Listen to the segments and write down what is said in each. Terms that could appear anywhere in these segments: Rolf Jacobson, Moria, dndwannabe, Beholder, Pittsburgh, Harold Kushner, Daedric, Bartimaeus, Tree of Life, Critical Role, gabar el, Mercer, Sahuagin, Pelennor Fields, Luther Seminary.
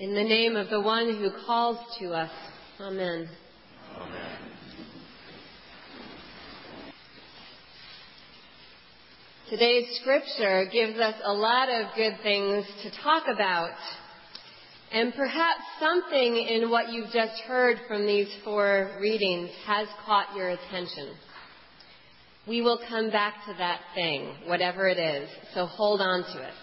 In the name of the one who calls to us. Amen. Amen. Today's scripture gives us a lot of good things to talk about. And perhaps something in what you've just heard from these four readings has caught your attention. We will come back to that thing, whatever it is, so hold on to it.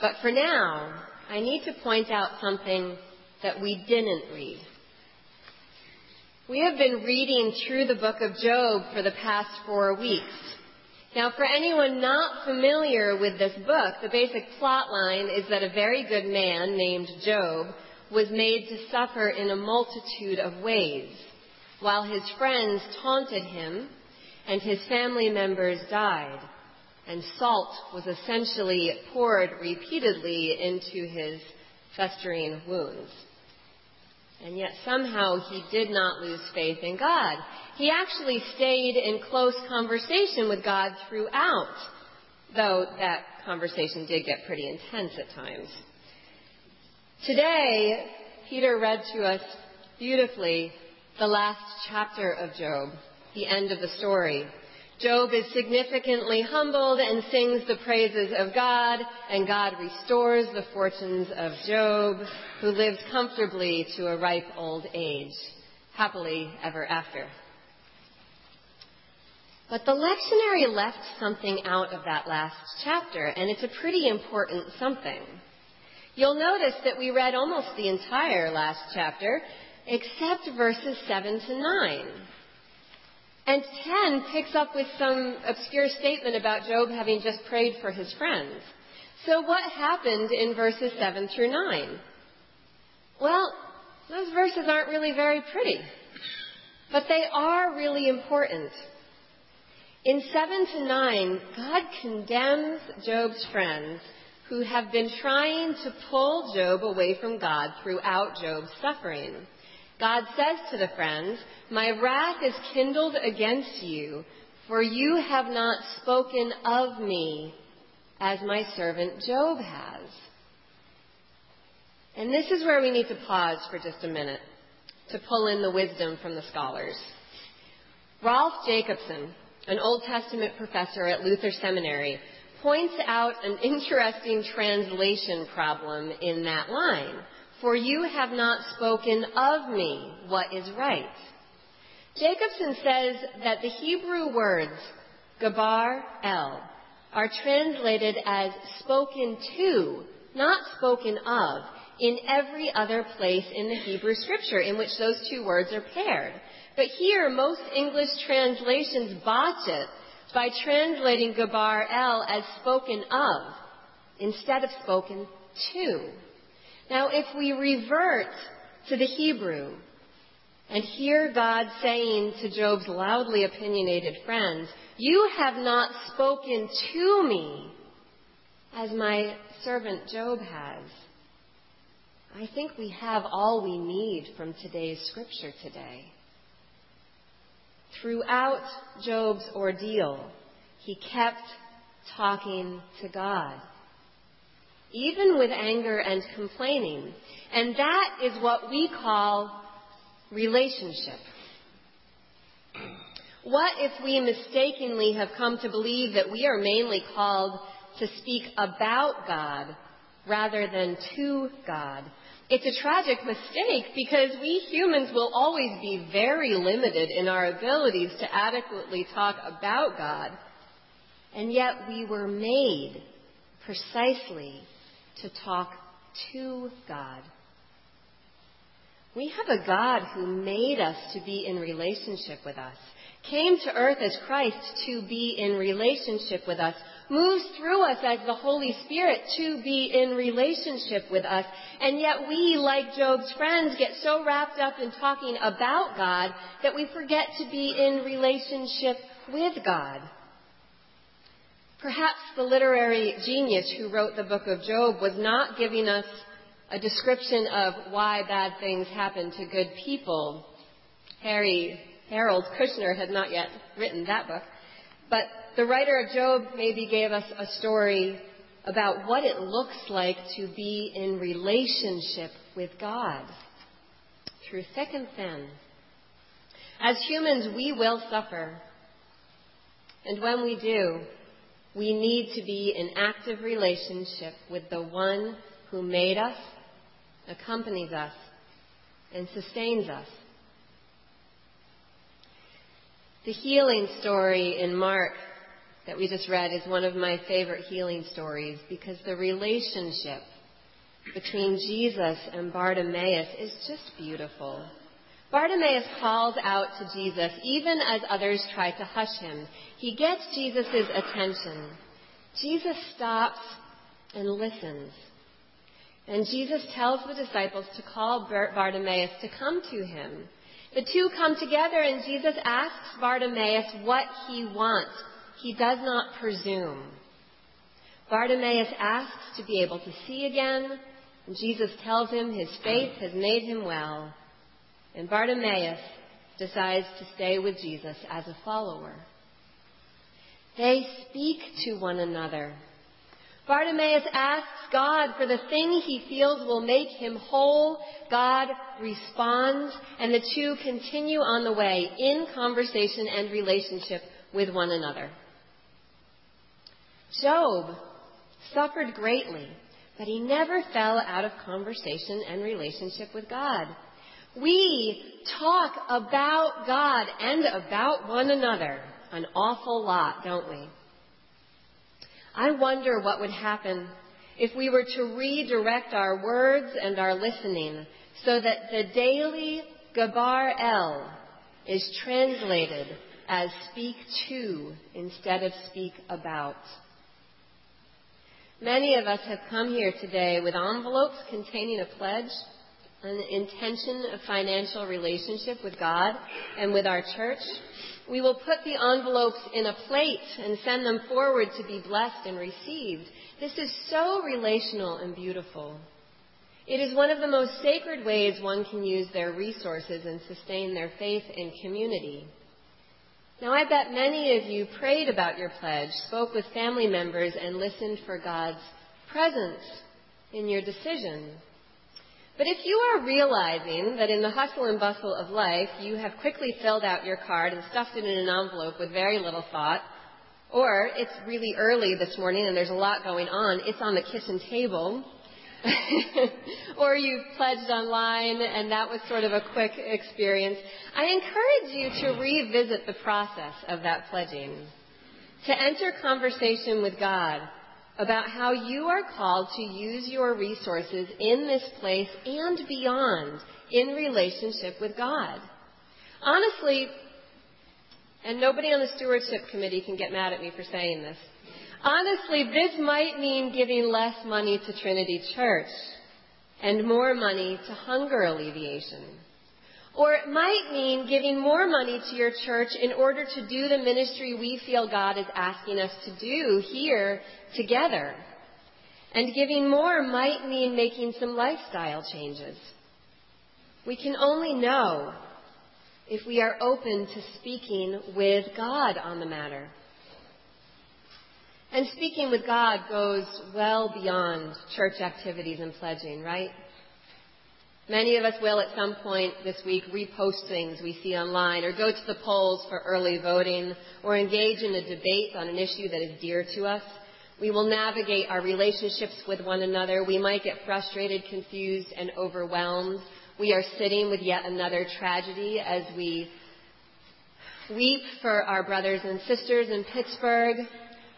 But for now, I need to point out something that we didn't read. We have been reading through the book of Job for the past 4 weeks. Now, for anyone not familiar with this book, the basic plot line is that a very good man named Job was made to suffer in a multitude of ways, while his friends taunted him and his family members died. And salt was essentially poured repeatedly into his festering wounds. And yet somehow he did not lose faith in God. He actually stayed in close conversation with God throughout, though that conversation did get pretty intense at times. Today, Peter read to us beautifully the last chapter of Job, the end of the story. Job is significantly humbled and sings the praises of God, and God restores the fortunes of Job, who lives comfortably to a ripe old age, happily ever after. But the lectionary left something out of that last chapter, and it's a pretty important something. You'll notice that we read almost the entire last chapter, except verses 7 to 9. And 10 picks up with some obscure statement about Job having just prayed for his friends. So what happened in verses 7 through 9? Well, those verses aren't really very pretty, but they are really important. In 7 to 9, God condemns Job's friends who have been trying to pull Job away from God throughout Job's suffering. God says to the friends, "My wrath is kindled against you, for you have not spoken of me as my servant Job has." And this is where we need to pause for just a minute to pull in the wisdom from the scholars. Rolf Jacobson, an Old Testament professor at Luther Seminary, points out an interesting translation problem in that line. "For you have not spoken of me what is right." Jacobson says that the Hebrew words gabar el are translated as spoken to, not spoken of, in every other place in the Hebrew scripture in which those two words are paired. But here, most English translations botch it by translating gabar el as spoken of instead of spoken to. Now, if we revert to the Hebrew and hear God saying to Job's loudly opinionated friends, "You have not spoken to me as my servant Job has," I think we have all we need from today's scripture today. Throughout Job's ordeal, he kept talking to God, even with anger and complaining. And that is what we call relationship. What if we mistakenly have come to believe that we are mainly called to speak about God rather than to God? It's a tragic mistake because we humans will always be very limited in our abilities to adequately talk about God. And yet we were made precisely to talk to God. We have a God who made us to be in relationship with us, came to earth as Christ to be in relationship with us, moves through us as the Holy Spirit to be in relationship with us, and yet we, like Job's friends, get so wrapped up in talking about God that we forget to be in relationship with God. Perhaps the literary genius who wrote the book of Job was not giving us a description of why bad things happen to good people. Harold Kushner had not yet written that book. But the writer of Job maybe gave us a story about what it looks like to be in relationship with God. Through second sin. As humans, we will suffer. And when we do, we need to be in active relationship with the one who made us, accompanies us, and sustains us. The healing story in Mark that we just read is one of my favorite healing stories because the relationship between Jesus and Bartimaeus is just beautiful. Bartimaeus calls out to Jesus, even as others try to hush him. He gets Jesus' attention. Jesus stops and listens. And Jesus tells the disciples to call Bartimaeus to come to him. The two come together, and Jesus asks Bartimaeus what he wants. He does not presume. Bartimaeus asks to be able to see again, and Jesus tells him his faith has made him well. And Bartimaeus decides to stay with Jesus as a follower. They speak to one another. Bartimaeus asks God for the thing he feels will make him whole. God responds, and the two continue on the way in conversation and relationship with one another. Job suffered greatly, but he never fell out of conversation and relationship with God. We talk about God and about one another an awful lot, don't we? I wonder what would happen if we were to redirect our words and our listening so that the daily gabar el is translated as speak to instead of speak about. Many of us have come here today with envelopes containing a pledge, an intention of financial relationship with God and with our church. We will put the envelopes in a plate and send them forward to be blessed and received. This is so relational and beautiful. It is one of the most sacred ways one can use their resources and sustain their faith and community. Now, I bet many of you prayed about your pledge, spoke with family members, and listened for God's presence in your decision. But if you are realizing that in the hustle and bustle of life, you have quickly filled out your card and stuffed it in an envelope with very little thought, or it's really early this morning and there's a lot going on, it's on the kitchen table, or you pledged online and that was sort of a quick experience, I encourage you to revisit the process of that pledging, to enter conversation with God about how you are called to use your resources in this place and beyond in relationship with God. Honestly, and nobody on the stewardship committee can get mad at me for saying this, honestly, this might mean giving less money to Trinity Church and more money to hunger alleviation. Or it might mean giving more money to your church in order to do the ministry we feel God is asking us to do here together. And giving more might mean making some lifestyle changes. We can only know if we are open to speaking with God on the matter. And speaking with God goes well beyond church activities and pledging, right? Many of us will at some point this week repost things we see online or go to the polls for early voting or engage in a debate on an issue that is dear to us. We will navigate our relationships with one another. We might get frustrated, confused, and overwhelmed. We are sitting with yet another tragedy as we weep for our brothers and sisters in Pittsburgh,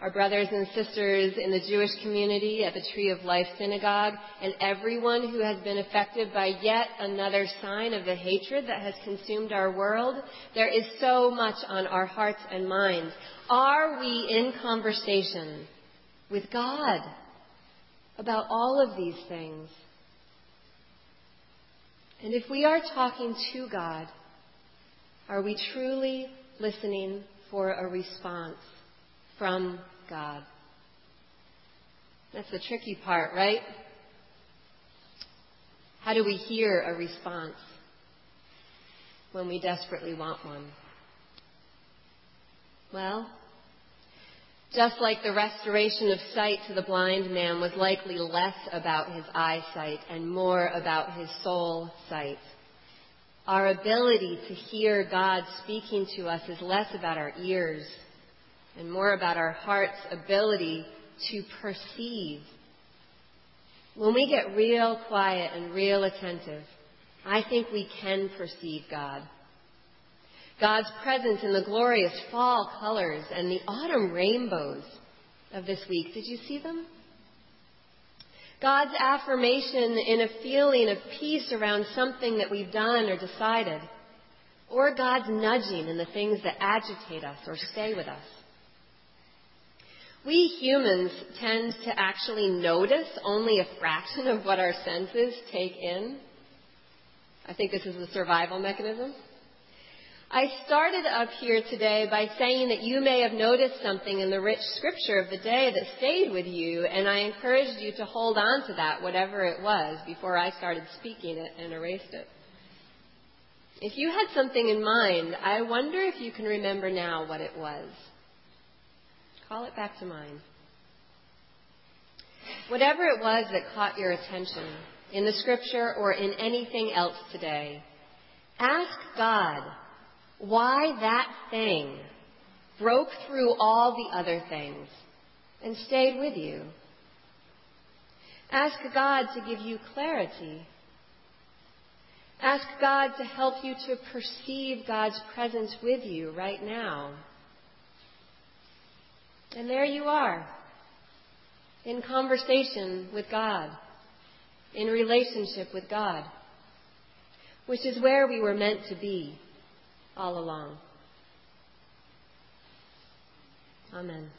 our brothers and sisters in the Jewish community at the Tree of Life Synagogue, and everyone who has been affected by yet another sign of the hatred that has consumed our world. There is so much on our hearts and minds. Are we in conversation with God about all of these things? And if we are talking to God, are we truly listening for a response from God? That's the tricky part, right? How do we hear a response when we desperately want one? Well, Just like the restoration of sight to the blind man was likely less about his eyesight and more about his soul sight, our ability to hear God speaking to us is less about our ears and more about our heart's ability to perceive. When we get real quiet and real attentive, I think we can perceive God. God's presence in the glorious fall colors and the autumn rainbows of this week. Did you see them? God's affirmation in a feeling of peace around something that we've done or decided, or God's nudging in the things that agitate us or stay with us. We humans tend to actually notice only a fraction of what our senses take in. I think this is a survival mechanism. I started up here today by saying that you may have noticed something in the rich scripture of the day that stayed with you, and I encouraged you to hold on to that, whatever it was, before I started speaking it and erased it. If you had something in mind, I wonder if you can remember now what it was. Call it back to mind. Whatever it was that caught your attention in the scripture or in anything else today, ask God why that thing broke through all the other things and stayed with you. Ask God to give you clarity. Ask God to help you to perceive God's presence with you right now. And there you are, in conversation with God, in relationship with God, which is where we were meant to be all along. Amen.